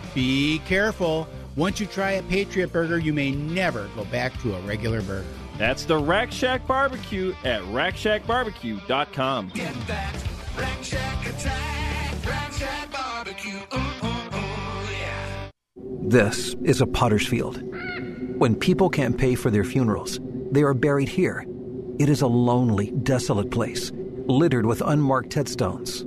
Be careful. Once you try a Patriot Burger, you may never go back to a regular burger. That's the Rack Shack Barbecue at Rack Shack Barbecue dot com. Get that Rack Shack attack. Rack Shack Barbecue. Ooh, ooh, ooh, yeah. This is a potter's field. When people can't pay for their funerals, they are buried here. It is a lonely, desolate place, littered with unmarked headstones.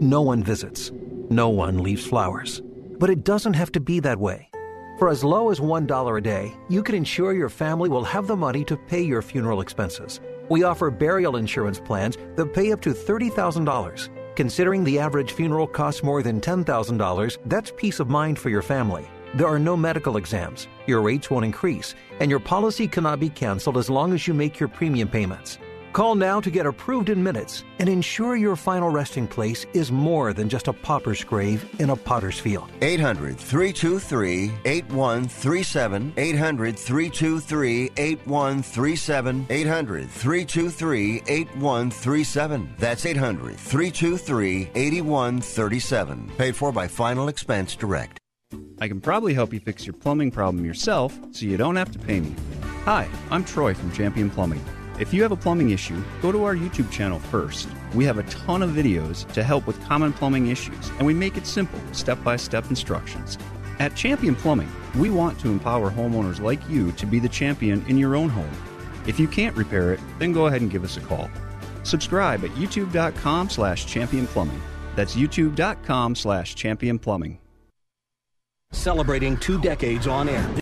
No one visits. No one leaves flowers. But it doesn't have to be that way. For as low as one dollar a day, you can ensure your family will have the money to pay your funeral expenses. We offer burial insurance plans that pay up to thirty thousand dollars. Considering the average funeral costs more than ten thousand dollars, that's peace of mind for your family. There are no medical exams, your rates won't increase, and your policy cannot be canceled as long as you make your premium payments. Call now to get approved in minutes and ensure your final resting place is more than just a pauper's grave in a potter's field. eight hundred, three two three, eight one three seven. eight hundred, three two three, eight one three seven. eight hundred, three two three, eight one three seven. That's eight hundred, three two three, eight one three seven. Paid for by Final Expense Direct. I can probably help you fix your plumbing problem yourself so you don't have to pay me. Hi, I'm Troy from Champion Plumbing. If you have a plumbing issue, go to our YouTube channel first. We have a ton of videos to help with common plumbing issues, and we make it simple with step-by-step instructions. At Champion Plumbing, we want to empower homeowners like you to be the champion in your own home. If you can't repair it, then go ahead and give us a call. Subscribe at youtube.com slash champion plumbing. That's youtube.com slash champion plumbing. Celebrating two decades on air.